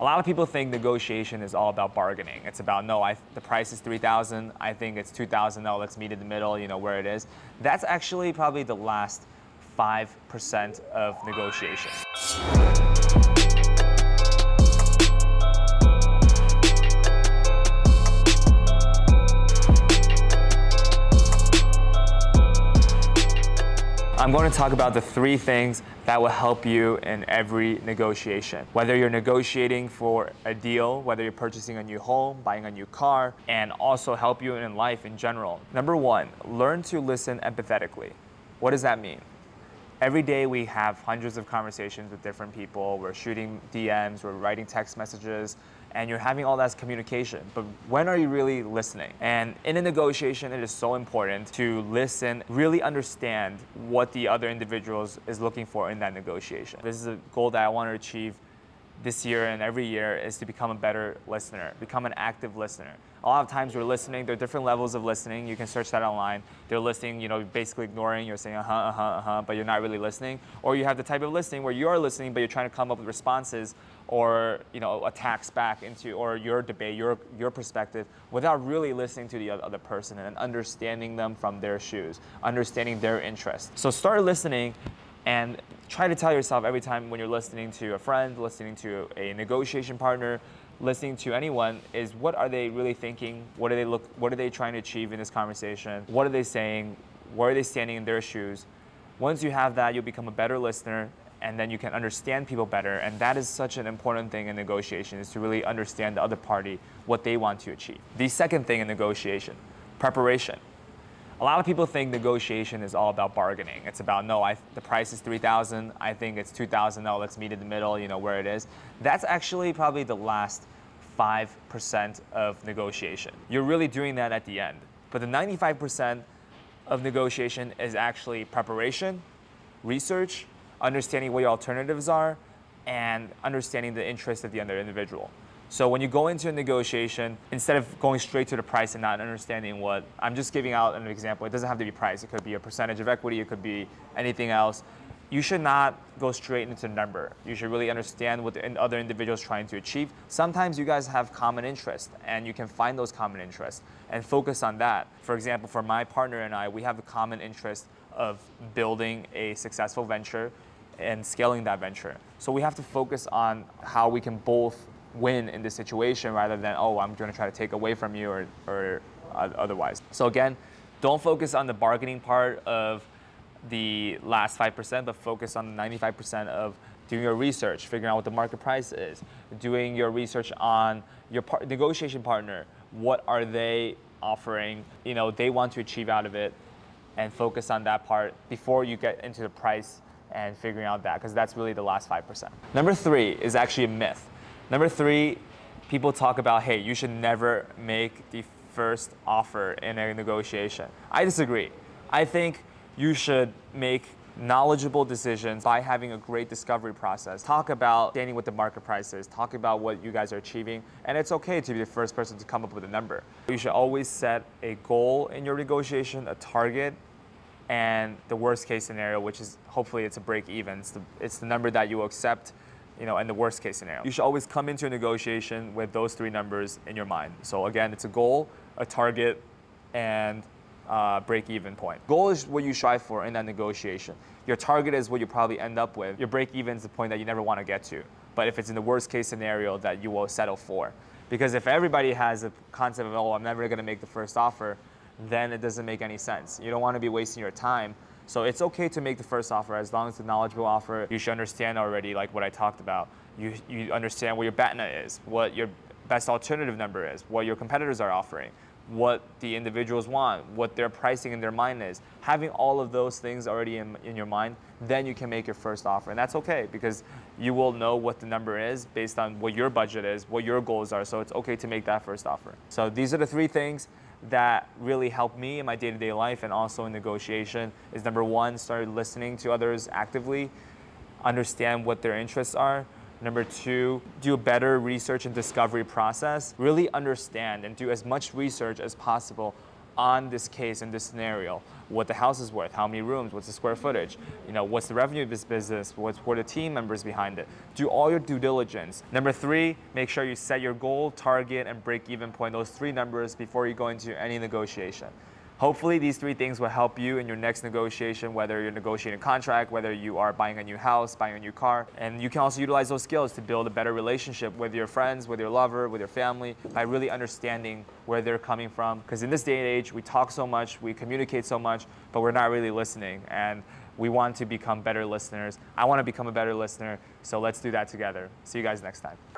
A lot of people think negotiation is all about bargaining. It's about, no, the price is $3,000, I think it's $2,000, no, let's meet in the middle, you know, where it is. That's actually probably the last 5% of negotiation. I'm going to talk about the three things that will help you in every negotiation. Whether you're negotiating for a deal, whether you're purchasing a new home, buying a new car, and also help you in life in general. Number one, learn to listen empathetically. What does that mean? Every day we have hundreds of conversations with different people. We're shooting DMs, we're writing text messages, and you're having all that communication. But when are you really listening? And in a negotiation, it is so important to listen, really understand what the other individual is looking for in that negotiation. This is a goal that I want to achieve this year and every year, is to become a better listener, become an active listener. A lot of times we're listening, there are different levels of listening, you can search that online. They're listening, you know, basically ignoring, you're saying uh-huh, uh-huh, uh-huh, but you're not really listening. Or you have the type of listening where you are listening, but you're trying to come up with responses or, you know, attacks back into, or your debate, your perspective, without really listening to the other person and understanding them from their shoes, understanding their interests. So start listening, and try to tell yourself every time when you're listening to a friend, listening to a negotiation partner, listening to anyone, is what are they really thinking? What are they trying to achieve in this conversation? What are they saying? Where are they standing in their shoes? Once you have that, you'll become a better listener, and then you can understand people better. And that is such an important thing in negotiation, is to really understand the other party, what they want to achieve. The second thing in negotiation, preparation. A lot of people think negotiation is all about bargaining. It's about, no, the price is $3,000, I think it's $2,000, no, let's meet in the middle, you know, where it is. That's actually probably the last 5% of negotiation. You're really doing that at the end. But the 95% of negotiation is actually preparation, research, understanding what your alternatives are, and understanding the interests of the other individual. So when you go into a negotiation, instead of going straight to the price and not understanding what, I'm just giving out an example, it doesn't have to be price, it could be a percentage of equity, it could be anything else. You should not go straight into the number. You should really understand what the other individual is trying to achieve. Sometimes you guys have common interests, and you can find those common interests and focus on that. For example, for my partner and I, we have a common interest of building a successful venture and scaling that venture. So we have to focus on how we can both win in this situation, rather than, oh, I'm going to try to take away from you or otherwise. So again, don't focus on the bargaining part of the last 5%, but focus on the 95% of doing your research, figuring out what the market price is, doing your research on your negotiation partner, what are they offering, you know, they want to achieve out of it, and focus on that part before you get into the price and figuring out that, because that's really the last 5%. Number three is actually a myth. Number three, people talk about, hey, you should never make the first offer in a negotiation. I disagree. I think you should make knowledgeable decisions by having a great discovery process. Talk about understanding what the market price is, talk about what you guys are achieving, and it's okay to be the first person to come up with a number. You should always set a goal in your negotiation, a target, and the worst case scenario, which is hopefully it's a break even. It's the number that you accept, you know, and the worst case scenario. You should always come into a negotiation with those three numbers in your mind. So again, it's a goal, a target, and break-even point. Goal is what you strive for in that negotiation. Your target is what you probably end up with. Your break-even is the point that you never want to get to. But if it's in the worst case scenario that you will settle for. Because if everybody has a concept of, oh, I'm never gonna make the first offer, then it doesn't make any sense. You don't want to be wasting your time. So it's okay to make the first offer as long as it's a knowledgeable offer. You should understand already, like what I talked about. You understand what your BATNA is, what your best alternative number is, what your competitors are offering, what the individuals want, what their pricing in their mind is. Having all of those things already in your mind, then you can make your first offer. And that's okay, because you will know what the number is based on what your budget is, what your goals are. So it's okay to make that first offer. So these are the three things that really helped me in my day-to-day life and also in negotiation is, number one, start listening to others actively, understand what their interests are. Number two, do a better research and discovery process. Really understand and do as much research as possible on this case in this scenario, what the house is worth, how many rooms, what's the square footage, you know, what's the revenue of this business, what are the team members behind it. Do all your due diligence. Number three, make sure you set your goal, target, and break-even point, those three numbers before you go into any negotiation. Hopefully these three things will help you in your next negotiation, whether you're negotiating a contract, whether you are buying a new house, buying a new car. And you can also utilize those skills to build a better relationship with your friends, with your lover, with your family, by really understanding where they're coming from. Because in this day and age, we talk so much, we communicate so much, but we're not really listening. And we want to become better listeners. I want to become a better listener, so let's do that together. See you guys next time.